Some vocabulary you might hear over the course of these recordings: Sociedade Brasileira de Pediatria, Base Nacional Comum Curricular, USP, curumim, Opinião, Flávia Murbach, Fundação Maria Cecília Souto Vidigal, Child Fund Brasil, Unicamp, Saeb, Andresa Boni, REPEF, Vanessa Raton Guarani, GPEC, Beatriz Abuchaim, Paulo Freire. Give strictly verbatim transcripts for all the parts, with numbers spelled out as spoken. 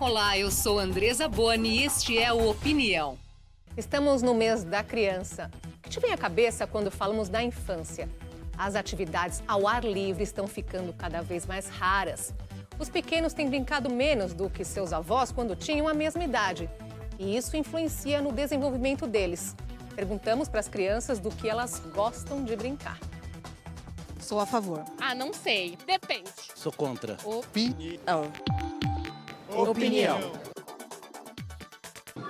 Olá, eu sou Andresa Boni e este é o Opinião. Estamos no mês da criança. O que te vem à cabeça quando falamos da infância? As atividades ao ar livre estão ficando cada vez mais raras. Os pequenos têm brincado menos do que seus avós quando tinham a mesma idade. E isso influencia no desenvolvimento deles. Perguntamos para as crianças do que elas gostam de brincar. Sou a favor. Ah, não sei. Depende. Sou contra. Opinião. Opinião.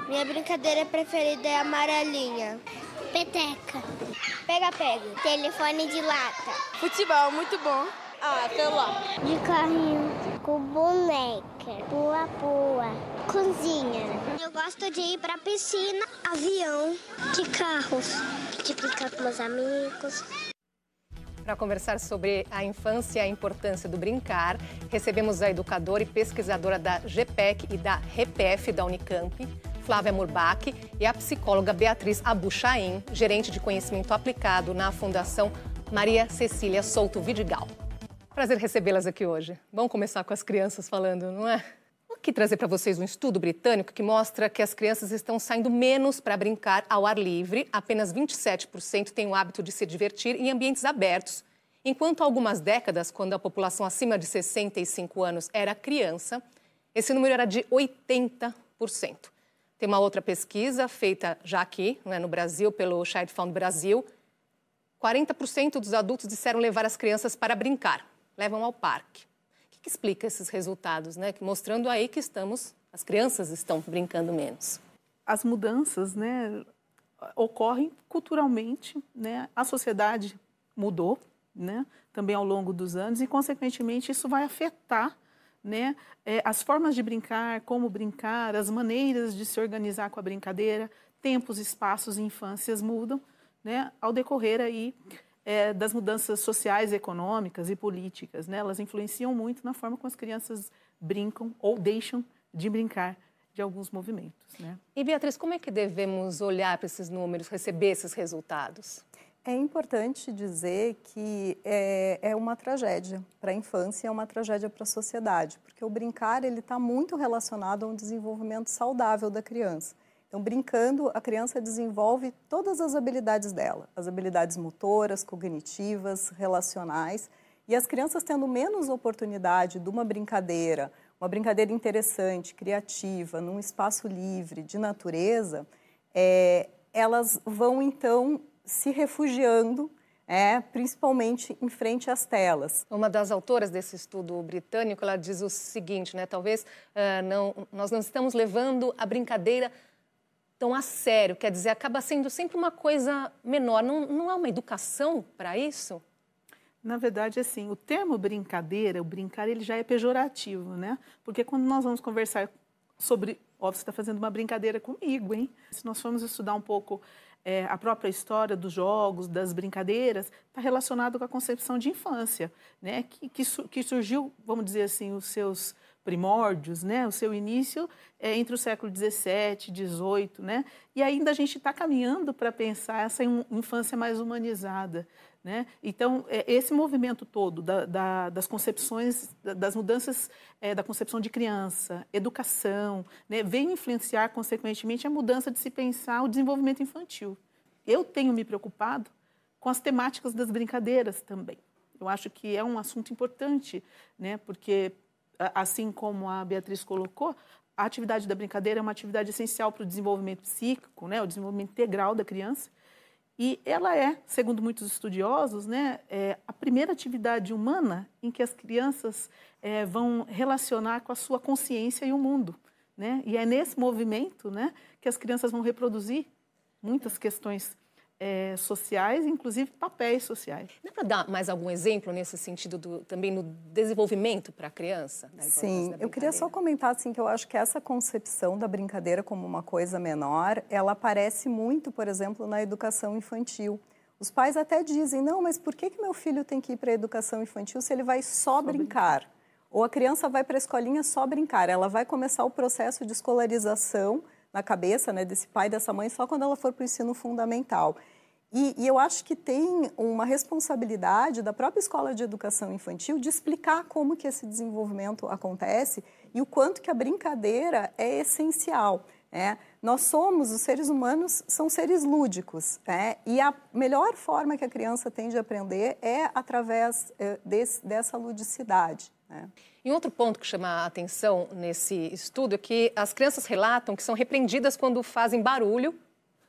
Minha brincadeira preferida é a amarelinha. Peteca. Pega-pega. Telefone de lata. Futebol, muito bom. Ah, celular. De carrinho. Com boneca. Pua, pua. Cozinha. Eu gosto de ir pra piscina. Avião. De carros. De brincar com meus amigos. Para conversar sobre a infância e a importância do brincar, recebemos a educadora e pesquisadora da G P E C e da REPEF da Unicamp, Flávia Murbach, e a psicóloga Beatriz Abuchaim, gerente de conhecimento aplicado na Fundação Maria Cecília Souto Vidigal. Prazer recebê-las aqui hoje. Vamos começar com as crianças falando, não é? Vou aqui trazer para vocês um estudo britânico que mostra que as crianças estão saindo menos para brincar ao ar livre. Apenas vinte e sete por cento têm o hábito de se divertir em ambientes abertos. Enquanto há algumas décadas, quando a população acima de sessenta e cinco anos era criança, esse número era de oitenta por cento. Tem uma outra pesquisa feita já aqui, né, no Brasil, pelo Child Fund Brasil. quarenta por cento dos adultos disseram levar as crianças para brincar. Levam ao parque. O que, que explica esses resultados, né? Mostrando aí que estamos, as crianças estão brincando menos. As mudanças, né, ocorrem culturalmente, né? A sociedade mudou, né, também ao longo dos anos e, consequentemente, isso vai afetar, né, é, as formas de brincar, como brincar, as maneiras de se organizar com a brincadeira, tempos, espaços e infâncias mudam, né, ao decorrer aí, é, das mudanças sociais, econômicas e políticas. Né, elas influenciam muito na forma como as crianças brincam ou deixam de brincar de alguns movimentos. Né. E, Beatriz, como é que devemos olhar para esses números, receber esses resultados? É importante dizer que é, é uma tragédia para a infância, é uma tragédia para a sociedade, porque o brincar ele está muito relacionado a um desenvolvimento saudável da criança. Então, brincando, a criança desenvolve todas as habilidades dela, as habilidades motoras, cognitivas, relacionais, e as crianças tendo menos oportunidade de uma brincadeira, uma brincadeira interessante, criativa, num espaço livre, de natureza, é, elas vão, então, se refugiando, é, principalmente em frente às telas. Uma das autoras desse estudo britânico, ela diz o seguinte, né? Talvez uh, não, nós não estamos levando a brincadeira tão a sério, quer dizer, acaba sendo sempre uma coisa menor. Não, não há uma educação para isso? Na verdade, assim, o termo brincadeira, o brincar, ele já é pejorativo, né? Porque quando nós vamos conversar sobre... Óbvio, você está fazendo uma brincadeira comigo, hein? Se nós formos estudar um pouco... É, a própria história dos jogos, das brincadeiras, está relacionado com a concepção de infância, né? que, que, que surgiu, vamos dizer assim, os seus primórdios, né? O seu início é, entre o século dezessete, dezoito, né? E ainda a gente está caminhando para pensar essa infância mais humanizada. Né? Então, é, esse movimento todo da, da, das concepções, da, das mudanças é, da concepção de criança, educação, né, vem influenciar, consequentemente, a mudança de se pensar o desenvolvimento infantil. Eu tenho me preocupado com as temáticas das brincadeiras também. Eu acho que é um assunto importante, né, porque, assim como a Beatriz colocou, a atividade da brincadeira é uma atividade essencial para o desenvolvimento psíquico, né, o desenvolvimento integral da criança. E ela é, segundo muitos estudiosos, né, é a primeira atividade humana em que as crianças é, vão relacionar com a sua consciência e o mundo. Né? E é nesse movimento, né, que as crianças vão reproduzir muitas questões é, sociais, inclusive papéis sociais. Dá para dar mais algum exemplo nesse sentido do, também no desenvolvimento para a criança? Né? Sim, eu queria só comentar assim, que eu acho que essa concepção da brincadeira como uma coisa menor, ela aparece muito, por exemplo, na educação infantil. Os pais até dizem, não, mas por que, que meu filho tem que ir para a educação infantil se ele vai só, só brincar? brincar? Ou a criança vai para a escolinha só brincar, ela vai começar o processo de escolarização na cabeça, né, desse pai, dessa mãe, só quando ela for para o ensino fundamental. E, e eu acho que tem uma responsabilidade da própria Escola de Educação Infantil de explicar como que esse desenvolvimento acontece e o quanto que a brincadeira é essencial, né? Nós somos, os seres humanos, são seres lúdicos, né? E a melhor forma que a criança tem de aprender é através é, desse, dessa ludicidade, né? E outro ponto que chama a atenção nesse estudo é que as crianças relatam que são repreendidas quando fazem barulho,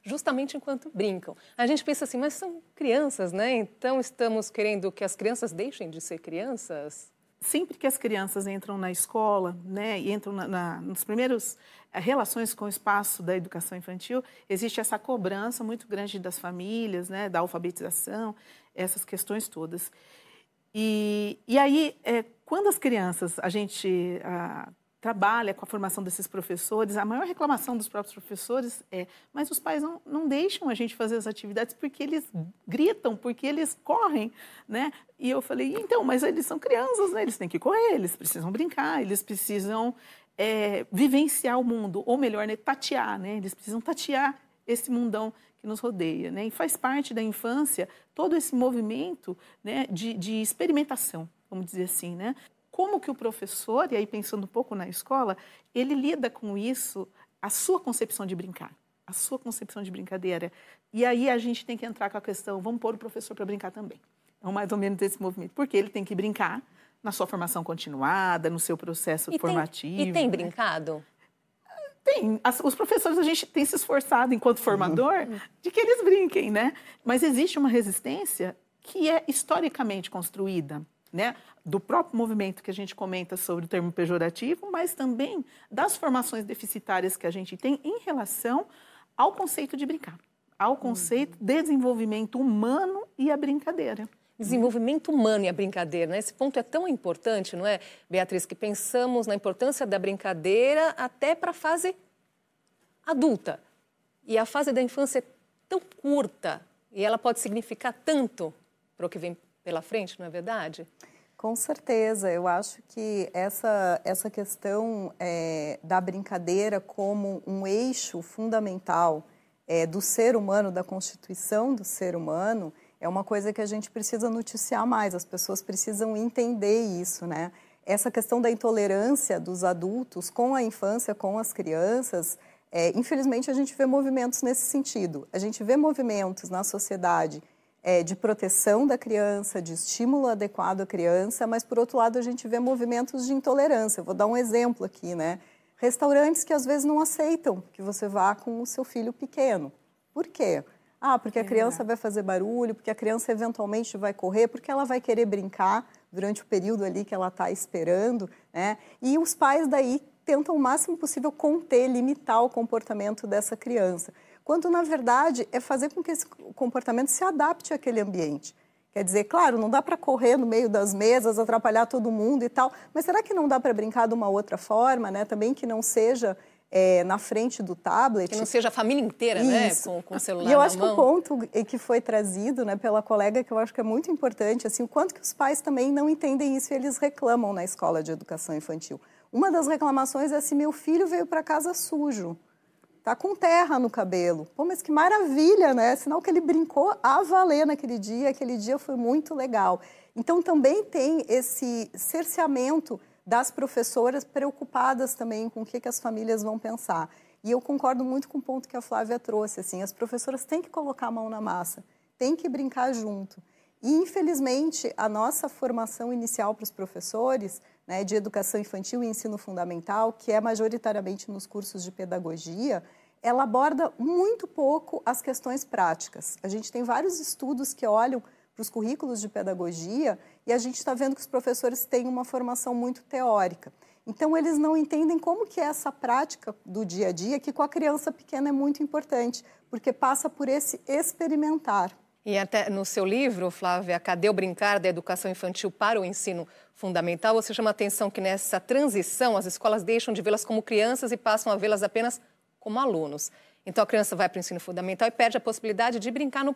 justamente enquanto brincam. A gente pensa assim, mas são crianças, né? Então, estamos querendo que as crianças deixem de ser crianças? Sempre que as crianças entram na escola, né, e entram na, na, nos primeiros relações com o espaço da educação infantil, existe essa cobrança muito grande das famílias, né, da alfabetização, essas questões todas. E, e aí, é, quando as crianças, a gente... A, trabalha com a formação desses professores, a maior reclamação dos próprios professores é, mas os pais não, não deixam a gente fazer as atividades porque eles gritam, porque eles correm, né? E eu falei, então, mas eles são crianças, né? Eles têm que correr, eles precisam brincar, eles precisam é, vivenciar o mundo, ou melhor, né, tatear, né? Eles precisam tatear esse mundão que nos rodeia, né? E faz parte da infância todo esse movimento, né, de, de experimentação, vamos dizer assim, né? Como que o professor, e aí pensando um pouco na escola, ele lida com isso, a sua concepção de brincar, a sua concepção de brincadeira. E aí a gente tem que entrar com a questão, vamos pôr o professor para brincar também. Então, mais ou menos esse movimento, porque ele tem que brincar na sua formação continuada, no seu processo e formativo. Tem, e tem, né, brincado? Tem. As, os professores, a gente tem se esforçado, enquanto formador, de que eles brinquem, né? Mas existe uma resistência que é historicamente construída, né, do próprio movimento que a gente comenta sobre o termo pejorativo, mas também das formações deficitárias que a gente tem em relação ao conceito de brincar, ao conceito de desenvolvimento humano e a brincadeira. Desenvolvimento humano e a brincadeira, né? Esse ponto é tão importante, não é, Beatriz, que pensamos na importância da brincadeira até para a fase adulta. E a fase da infância é tão curta e ela pode significar tanto para o que vem pela frente, não é verdade? Com certeza, eu acho que essa, essa questão é, da brincadeira como um eixo fundamental é, do ser humano, da constituição do ser humano, é uma coisa que a gente precisa noticiar mais, as pessoas precisam entender isso, né? Essa questão da intolerância dos adultos com a infância, com as crianças, é, infelizmente a gente vê movimentos nesse sentido, a gente vê movimentos na sociedade É, de proteção da criança, de estímulo adequado à criança, mas, por outro lado, a gente vê movimentos de intolerância. Eu vou dar um exemplo aqui, né? Restaurantes que, às vezes, não aceitam que você vá com o seu filho pequeno. Por quê? Ah, porque a criança vai fazer barulho, porque a criança, eventualmente, vai correr, porque ela vai querer brincar durante o período ali que ela está esperando, né? E os pais, daí, tentam o máximo possível conter, limitar o comportamento dessa criança, quando, na verdade, é fazer com que esse comportamento se adapte àquele ambiente. Quer dizer, claro, não dá para correr no meio das mesas, atrapalhar todo mundo e tal, mas será que não dá para brincar de uma outra forma, né? Também que não seja é, na frente do tablet. Que não seja a família inteira, isso, né? Com, com o celular na mão. E eu acho que o ponto que foi trazido, né, pela colega, que eu acho que é muito importante, assim, o quanto que os pais também não entendem isso e eles reclamam na escola de educação infantil. Uma das reclamações é se meu filho veio para casa sujo. Tá com terra no cabelo. Pô, mas que maravilha, né? Sinal que ele brincou a valer naquele dia, aquele dia foi muito legal. Então, também tem esse cerceamento das professoras preocupadas também com o que, que as famílias vão pensar. E eu concordo muito com o ponto que a Flávia trouxe, assim, as professoras têm que colocar a mão na massa, têm que brincar junto. E, infelizmente, a nossa formação inicial para os professores, né, de educação infantil e ensino fundamental, que é majoritariamente nos cursos de pedagogia, ela aborda muito pouco as questões práticas. A gente tem vários estudos que olham para os currículos de pedagogia e a gente está vendo que os professores têm uma formação muito teórica. Então, eles não entendem como que é essa prática do dia a dia, que com a criança pequena é muito importante, porque passa por esse experimentar. E até no seu livro, Flávia, Cadê o Brincar da Educação Infantil para o Ensino Fundamental, você chama a atenção que nessa transição as escolas deixam de vê-las como crianças e passam a vê-las apenas como alunos. Então a criança vai para o ensino fundamental e perde a possibilidade de brincar no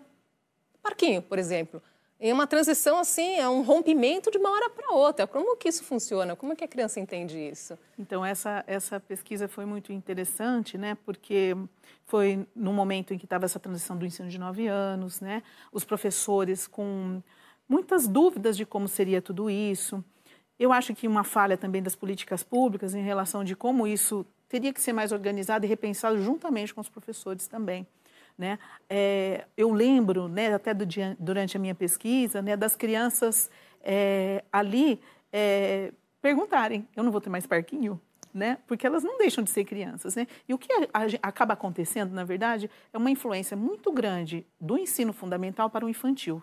parquinho, por exemplo. em uma transição assim, é um rompimento de uma hora para outra. Como que isso funciona? Como que a criança entende isso? Então, essa, essa pesquisa foi muito interessante, né? Porque foi no momento em que estava essa transição do ensino de nove anos, né? Os professores com muitas dúvidas de como seria tudo isso. Eu acho que uma falha também das políticas públicas em relação de como isso teria que ser mais organizado e repensado juntamente com os professores também. Né? É, eu lembro, né, até do dia, durante a minha pesquisa, né, das crianças é, ali é, perguntarem, eu não vou ter mais parquinho? Né? Porque elas não deixam de ser crianças. Né? E o que a, a, acaba acontecendo, na verdade, é uma influência muito grande do ensino fundamental para o infantil,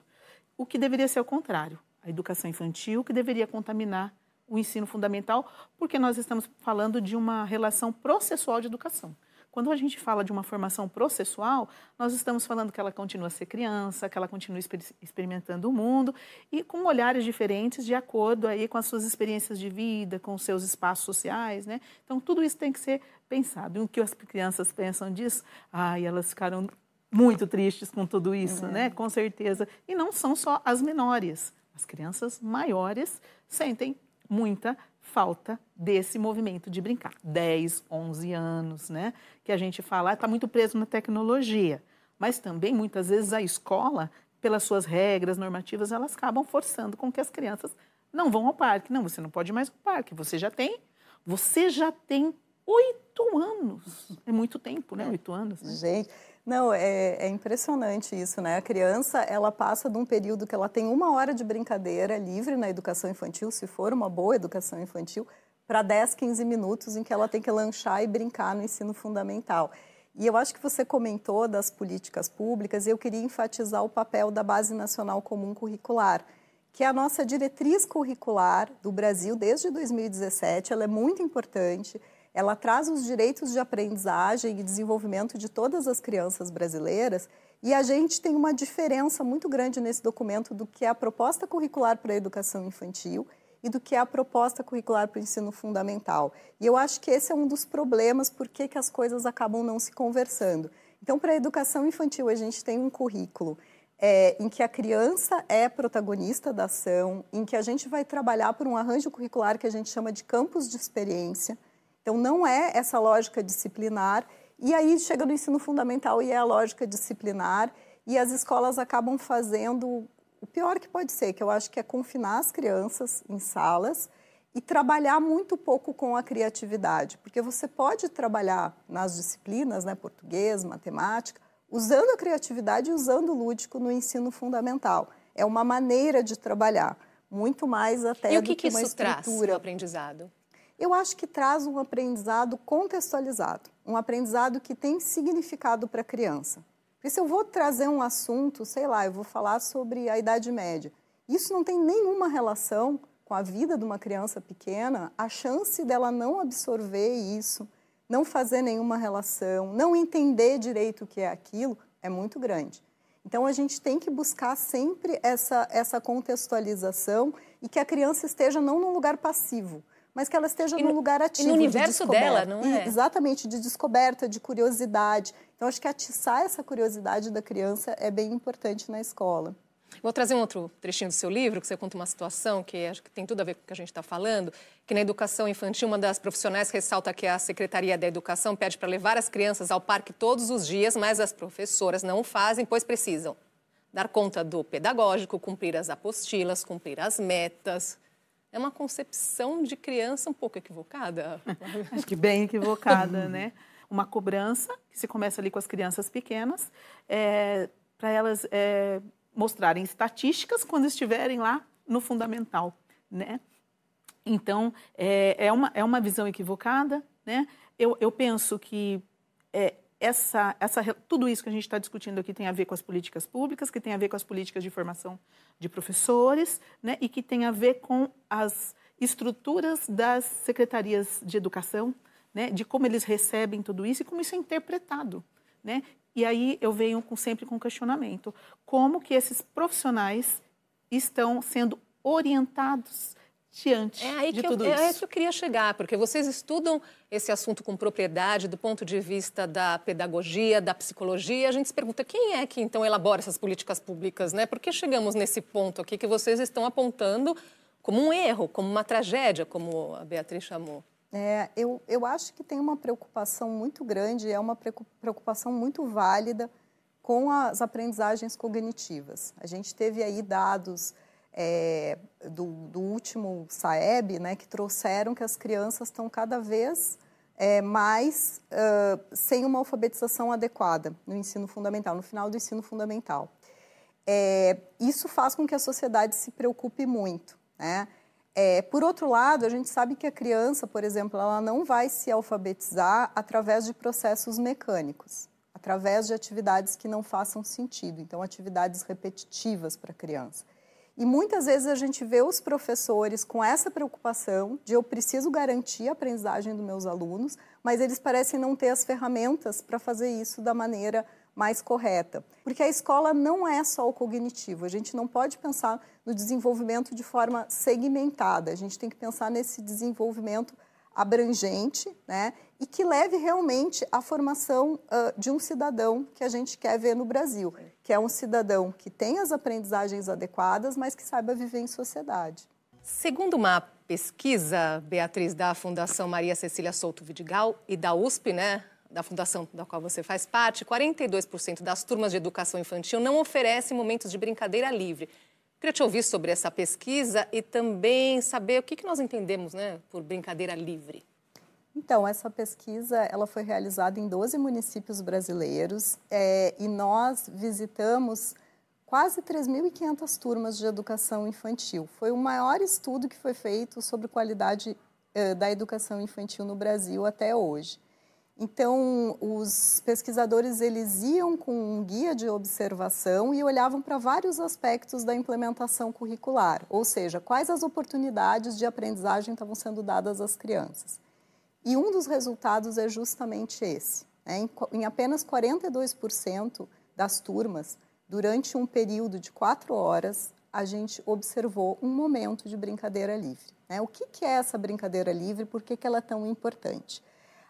o que deveria ser o contrário, a educação infantil que deveria contaminar o ensino fundamental, porque nós estamos falando de uma relação processual de educação. Quando a gente fala de uma formação processual, nós estamos falando que ela continua a ser criança, que ela continua experimentando o mundo e com olhares diferentes de acordo aí com as suas experiências de vida, com os seus espaços sociais, né? Então, tudo isso tem que ser pensado. E o que as crianças pensam disso? Ai, elas ficaram muito tristes com tudo isso, é. Né? Com certeza. E não são só as menores. As crianças maiores sentem muita falta desse movimento de brincar. dez, onze anos, né? Que a gente fala, está muito preso na tecnologia. Mas também, muitas vezes, a escola, pelas suas regras normativas, elas acabam forçando com que as crianças não vão ao parque. Não, você não pode ir mais ao parque. Você já tem, você já tem oito anos. É muito tempo, né? Oito anos. Né? Gente, não, é, é impressionante isso, né? A criança, ela passa de um período que ela tem uma hora de brincadeira livre na educação infantil, se for uma boa educação infantil, para dez, quinze minutos em que ela tem que lanchar e brincar no ensino fundamental. E eu acho que você comentou das políticas públicas e eu queria enfatizar o papel da Base Nacional Comum Curricular, que é a nossa diretriz curricular do Brasil desde dois mil e dezessete, ela é muito importante. Ela traz os direitos de aprendizagem e desenvolvimento de todas as crianças brasileiras e a gente tem uma diferença muito grande nesse documento do que é a proposta curricular para a educação infantil e do que é a proposta curricular para o ensino fundamental. E eu acho que esse é um dos problemas por que as coisas acabam não se conversando. Então, para a educação infantil, a gente tem um currículo é, em que a criança é protagonista da ação, em que a gente vai trabalhar por um arranjo curricular que a gente chama de campos de experiência. Então, não é essa lógica disciplinar. E aí chega no ensino fundamental e é a lógica disciplinar. E as escolas acabam fazendo o pior que pode ser, que eu acho que é confinar as crianças em salas e trabalhar muito pouco com a criatividade. Porque você pode trabalhar nas disciplinas, né, português, matemática, usando a criatividade e usando o lúdico no ensino fundamental. É uma maneira de trabalhar, muito mais até do que, que uma estrutura. E o que isso traz para o aprendizado? Eu acho que traz um aprendizado contextualizado, um aprendizado que tem significado para a criança. Porque se eu vou trazer um assunto, sei lá, eu vou falar sobre a Idade Média, isso não tem nenhuma relação com a vida de uma criança pequena, a chance dela não absorver isso, não fazer nenhuma relação, não entender direito o que é aquilo, é muito grande. Então, a gente tem que buscar sempre essa, essa contextualização e que a criança esteja não num lugar passivo, mas que ela esteja no, num lugar ativo, e no universo de dela, não é? E, exatamente, de descoberta, de curiosidade. Então, acho que atiçar essa curiosidade da criança é bem importante na escola. Vou trazer um outro trechinho do seu livro, que você conta uma situação que acho que tem tudo a ver com o que a gente está falando, que na educação infantil, uma das profissionais ressalta que a Secretaria da Educação pede para levar as crianças ao parque todos os dias, mas as professoras não o fazem, pois precisam dar conta do pedagógico, cumprir as apostilas, cumprir as metas. É uma concepção de criança um pouco equivocada. Acho que bem equivocada, né? Uma cobrança, que se começa ali com as crianças pequenas, é, para elas é, mostrarem estatísticas quando estiverem lá no fundamental, né? Então, é, é, uma, é uma visão equivocada, né? Eu, eu penso que é, essa, essa, tudo isso que a gente está discutindo aqui tem a ver com as políticas públicas, que tem a ver com as políticas de formação de professores, né? E que tem a ver com as estruturas das secretarias de educação, né? De como eles recebem tudo isso e como isso é interpretado, né? E aí eu venho com, sempre com questionamento. Como que esses profissionais estão sendo orientados diante é aí de que tudo eu, isso. É aí que eu queria chegar, porque vocês estudam esse assunto com propriedade do ponto de vista da pedagogia, da psicologia. A gente se pergunta quem é que, então, elabora essas políticas públicas, né? Por que chegamos nesse ponto aqui que vocês estão apontando como um erro, como uma tragédia, como a Beatriz chamou? É, eu, eu acho que tem uma preocupação muito grande, é uma preocupação muito válida com as aprendizagens cognitivas. A gente teve aí dados é, do, do último Saeb, né, que trouxeram que as crianças estão cada vez é, mais uh, sem uma alfabetização adequada no ensino fundamental, no final do ensino fundamental. É, isso faz com que a sociedade se preocupe muito, né? É, por outro lado, a gente sabe que a criança, por exemplo, ela não vai se alfabetizar através de processos mecânicos, através de atividades que não façam sentido, então atividades repetitivas para a criança. E muitas vezes a gente vê os professores com essa preocupação de eu preciso garantir a aprendizagem dos meus alunos, mas eles parecem não ter as ferramentas para fazer isso da maneira mais correta. Porque a escola não é só o cognitivo, a gente não pode pensar no desenvolvimento de forma segmentada, a gente tem que pensar nesse desenvolvimento abrangente, né, e que leve realmente à formação uh, de um cidadão que a gente quer ver no Brasil, que é um cidadão que tem as aprendizagens adequadas, mas que saiba viver em sociedade. Segundo uma pesquisa, Beatriz, da Fundação Maria Cecília Souto Vidigal e da U S P, né, da fundação da qual você faz parte, quarenta e dois por cento das turmas de educação infantil não oferecem momentos de brincadeira livre. Queria te ouvir sobre essa pesquisa e também saber o que que nós entendemos, né, por brincadeira livre. Então, essa pesquisa ela foi realizada em doze municípios brasileiros é, e nós visitamos quase três mil e quinhentas turmas de educação infantil. Foi o maior estudo que foi feito sobre qualidade eh, da educação infantil no Brasil até hoje. Então, os pesquisadores, eles iam com um guia de observação e olhavam para vários aspectos da implementação curricular, ou seja, quais as oportunidades de aprendizagem estavam sendo dadas às crianças. E um dos resultados é justamente esse, né? Em apenas quarenta e dois por cento das turmas, durante um período de quatro horas, a gente observou um momento de brincadeira livre, né? O que que é essa brincadeira livre? Por que que ela é tão importante?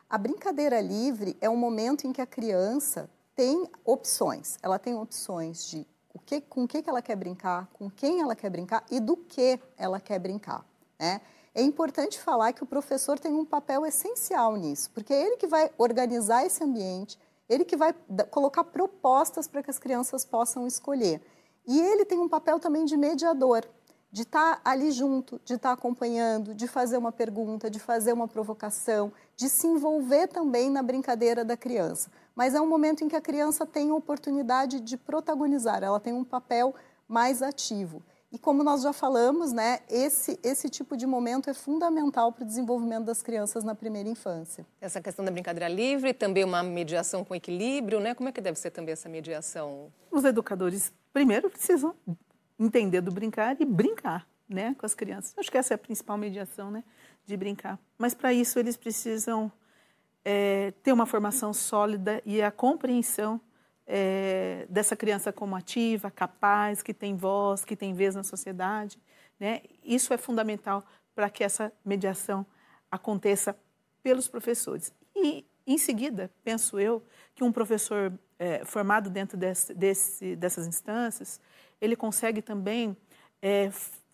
A brincadeira livre é um momento em que a criança tem opções. Ela tem opções de o que, com o que ela quer brincar, com quem ela quer brincar e do que ela quer brincar, né? É importante falar que o professor tem um papel essencial nisso, porque é ele que vai organizar esse ambiente, ele que vai colocar propostas para que as crianças possam escolher. E ele tem um papel também de mediador, de estar ali junto, de estar acompanhando, de fazer uma pergunta, de fazer uma provocação, de se envolver também na brincadeira da criança. Mas é um momento em que a criança tem a oportunidade de protagonizar, ela tem um papel mais ativo. E como nós já falamos, né, esse, esse tipo de momento é fundamental para o desenvolvimento das crianças na primeira infância. Essa questão da brincadeira livre, também uma mediação com equilíbrio, né? Como é que deve ser também essa mediação? Os educadores, primeiro, precisam entender do brincar e brincar, né, com as crianças. Acho que essa é a principal mediação, né, de brincar. Mas, para isso, eles precisam é, ter uma formação sólida e a compreensão é, dessa criança como ativa, capaz, que tem voz, que tem vez na sociedade, né? Isso é fundamental para que essa mediação aconteça pelos professores. E, em seguida, penso eu, que um professor é, formado dentro desse, desse, dessas instâncias, ele consegue também é,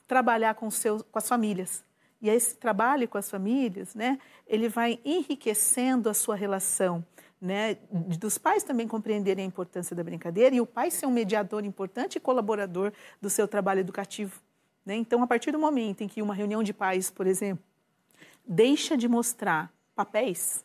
trabalhar com, seus, com as famílias. E esse trabalho com as famílias, né, ele vai enriquecendo a sua relação, né, dos pais também compreenderem a importância da brincadeira e o pai ser um mediador importante e colaborador do seu trabalho educativo, né? Então, a partir do momento em que uma reunião de pais, por exemplo, deixa de mostrar papéis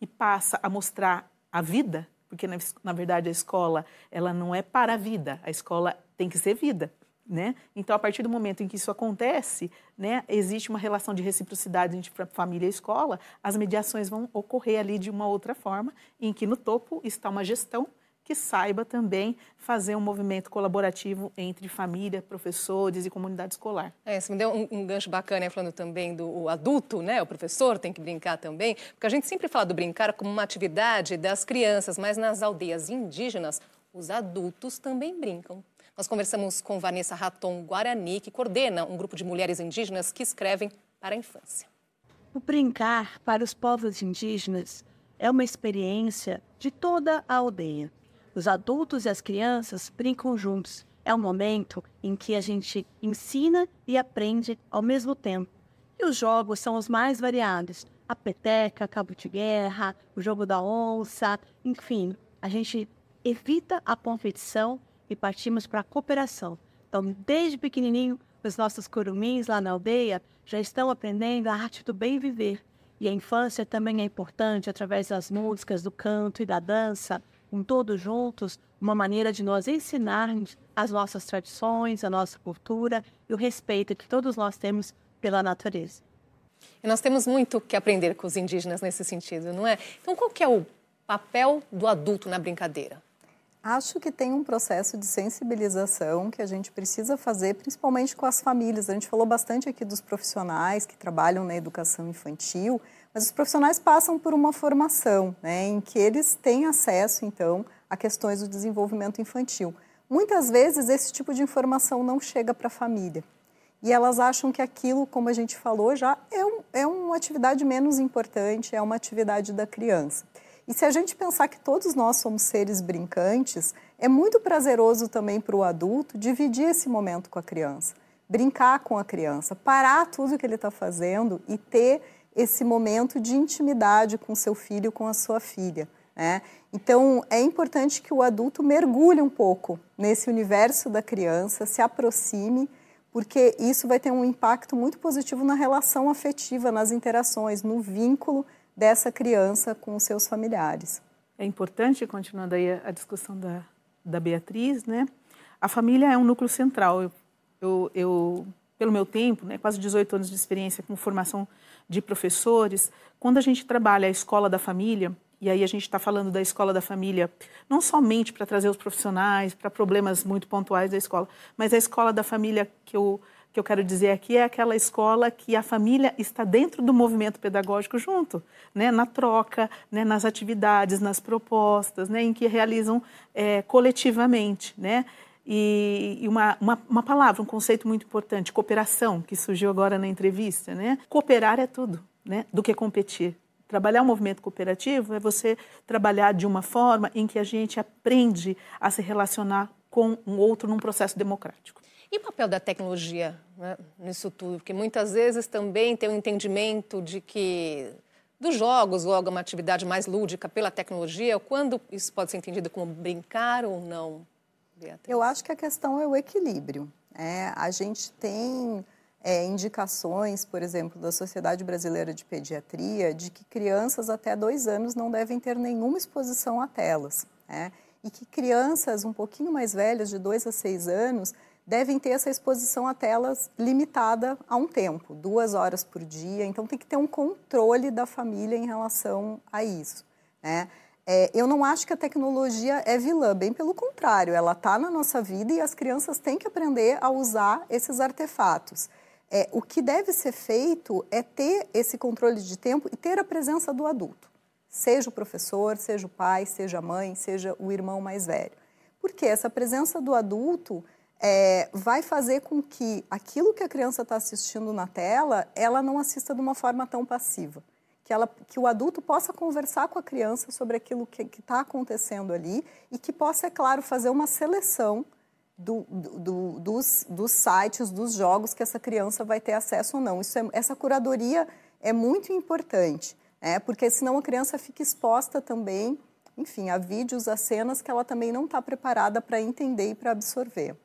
e passa a mostrar a vida, porque, na, na verdade, a escola ela não é para a vida, a escola tem que ser vida, né? Então, a partir do momento em que isso acontece, né, existe uma relação de reciprocidade entre família e escola, as mediações vão ocorrer ali de uma outra forma, em que no topo está uma gestão que saiba também fazer um movimento colaborativo entre família, professores e comunidade escolar. É, você me deu um, um gancho bacana, né, falando também do o adulto, né, o professor tem que brincar também, porque a gente sempre fala do brincar como uma atividade das crianças, mas nas aldeias indígenas, os adultos também brincam. Nós conversamos com Vanessa Raton Guarani, que coordena um grupo de mulheres indígenas que escrevem para a infância. O brincar para os povos indígenas é uma experiência de toda a aldeia. Os adultos e as crianças brincam juntos. É um momento em que a gente ensina e aprende ao mesmo tempo. E os jogos são os mais variados. A peteca, cabo de guerra, o jogo da onça, enfim. A gente evita a competição e partimos para a cooperação. Então, desde pequenininho, os nossos curumins lá na aldeia já estão aprendendo a arte do bem viver. E a infância também é importante, através das músicas, do canto e da dança, com todos juntos, uma maneira de nós ensinarmos as nossas tradições, a nossa cultura e o respeito que todos nós temos pela natureza. E nós temos muito que aprender com os indígenas nesse sentido, não é? Então, qual que é o papel do adulto na brincadeira? Acho que tem um processo de sensibilização que a gente precisa fazer, principalmente com as famílias. A gente falou bastante aqui dos profissionais que trabalham na educação infantil, mas os profissionais passam por uma formação, né, em que eles têm acesso, então, a questões do desenvolvimento infantil. Muitas vezes, esse tipo de informação não chega para a família. E elas acham que aquilo, como a gente falou já, é, um, é uma atividade menos importante, é uma atividade da criança. E se a gente pensar que todos nós somos seres brincantes, é muito prazeroso também para o adulto dividir esse momento com a criança, brincar com a criança, parar tudo o que ele está fazendo e ter esse momento de intimidade com seu filho, com a sua filha, né? Então, é importante que o adulto mergulhe um pouco nesse universo da criança, se aproxime, porque isso vai ter um impacto muito positivo na relação afetiva, nas interações, no vínculo dessa criança com os seus familiares. É importante, continuando aí a discussão da, da Beatriz, né? A família é um núcleo central. Eu, eu, eu, pelo meu tempo, né, quase dezoito anos de experiência com formação de professores, quando a gente trabalha a escola da família, e aí a gente está falando da escola da família não somente para trazer os profissionais, para problemas muito pontuais da escola, mas a escola da família que eu... que eu quero dizer aqui é aquela escola que a família está dentro do movimento pedagógico junto, né? Na troca, né? Nas atividades, nas propostas, né? Em que realizam é, coletivamente, né? E, e uma, uma, uma palavra, um conceito muito importante, cooperação, que surgiu agora na entrevista, né? Cooperar é tudo, né? Do que competir. Trabalhar um movimento cooperativo é você trabalhar de uma forma em que a gente aprende a se relacionar com um outro num processo democrático. E o papel da tecnologia, né, nisso tudo? Porque muitas vezes também tem um entendimento de que dos jogos ou alguma atividade mais lúdica pela tecnologia, quando isso pode ser entendido como brincar ou não, Beatriz? Eu acho que a questão é o equilíbrio. É, a gente tem é, indicações, por exemplo, da Sociedade Brasileira de Pediatria, de que crianças até dois anos não devem ter nenhuma exposição a telas. Né? E que crianças um pouquinho mais velhas, de dois a seis anos, devem ter essa exposição a telas limitada a um tempo, duas horas por dia. Então, tem que ter um controle da família em relação a isso, né? É, eu não acho que a tecnologia é vilã, bem pelo contrário, ela está na nossa vida e as crianças têm que aprender a usar esses artefatos. É, o que deve ser feito é ter esse controle de tempo e ter a presença do adulto, seja o professor, seja o pai, seja a mãe, seja o irmão mais velho. Porque essa presença do adulto... É, vai fazer com que aquilo que a criança está assistindo na tela, ela não assista de uma forma tão passiva. Que, ela, que o adulto possa conversar com a criança sobre aquilo que está acontecendo ali e que possa, é claro, fazer uma seleção do, do, do, dos, dos sites, dos jogos que essa criança vai ter acesso ou não. Isso é, essa curadoria é muito importante, né? Porque senão a criança fica exposta também, enfim, há vídeos, há cenas que ela também não está preparada para entender e para absorver.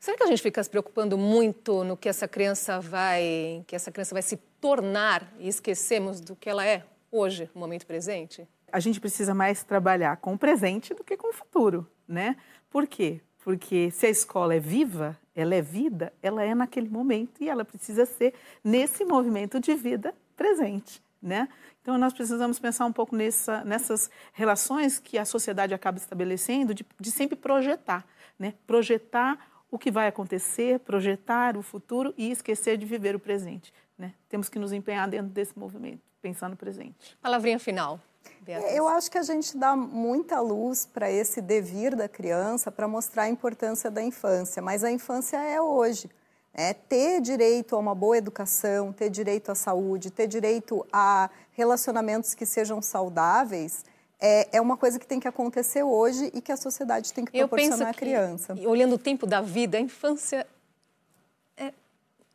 Será que a gente fica se preocupando muito no que essa criança vai, que essa criança vai se tornar e esquecemos do que ela é hoje, no momento presente? A gente precisa mais trabalhar com o presente do que com o futuro, né? Por quê? Porque se a escola é viva, ela é vida, ela é naquele momento e ela precisa ser nesse movimento de vida presente, né? Então, nós precisamos pensar um pouco nessa, nessas relações que a sociedade acaba estabelecendo, de, de sempre projetar, né? Projetar o que vai acontecer, projetar o futuro e esquecer de viver o presente, né? Temos que nos empenhar dentro desse movimento, pensar no presente. Palavrinha final. Beatriz? Eu acho que a gente dá muita luz para esse devir da criança, para mostrar a importância da infância, mas a infância é hoje. É ter direito a uma boa educação, ter direito à saúde, ter direito a relacionamentos que sejam saudáveis, é, é uma coisa que tem que acontecer hoje e que a sociedade tem que proporcionar à criança. Que, olhando o tempo da vida, a infância é,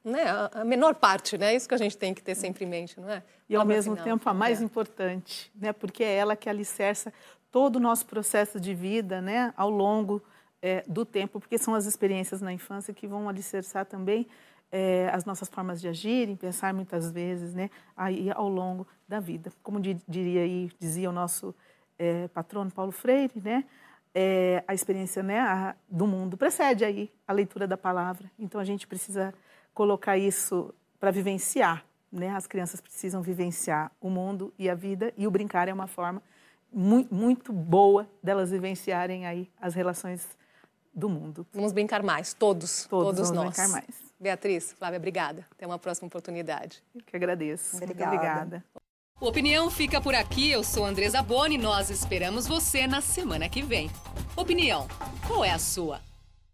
né, a menor parte, né? É isso que a gente tem que ter sempre em mente, não é? E ao mesmo tempo a mais importante, né? Porque é ela que alicerça todo o nosso processo de vida, né? Ao longo É, do tempo, porque são as experiências na infância que vão alicerçar também é, as nossas formas de agir e pensar muitas vezes, né, aí ao longo da vida. Como diria aí, dizia o nosso é, patrono Paulo Freire, né, é, a experiência, né, a, do mundo precede aí a leitura da palavra. Então, a gente precisa colocar isso para vivenciar, né, as crianças precisam vivenciar o mundo e a vida, e o brincar é uma forma muito, muito boa delas vivenciarem aí as relações do mundo. Vamos brincar mais, todos, todos, todos nós. Brincar mais. Beatriz, Flávia, obrigada. Até uma próxima oportunidade. Eu que agradeço. Obrigada. Muito obrigada. O Opinião fica por aqui. Eu sou Andresa Boni. Nós esperamos você na semana que vem. Opinião, qual é a sua?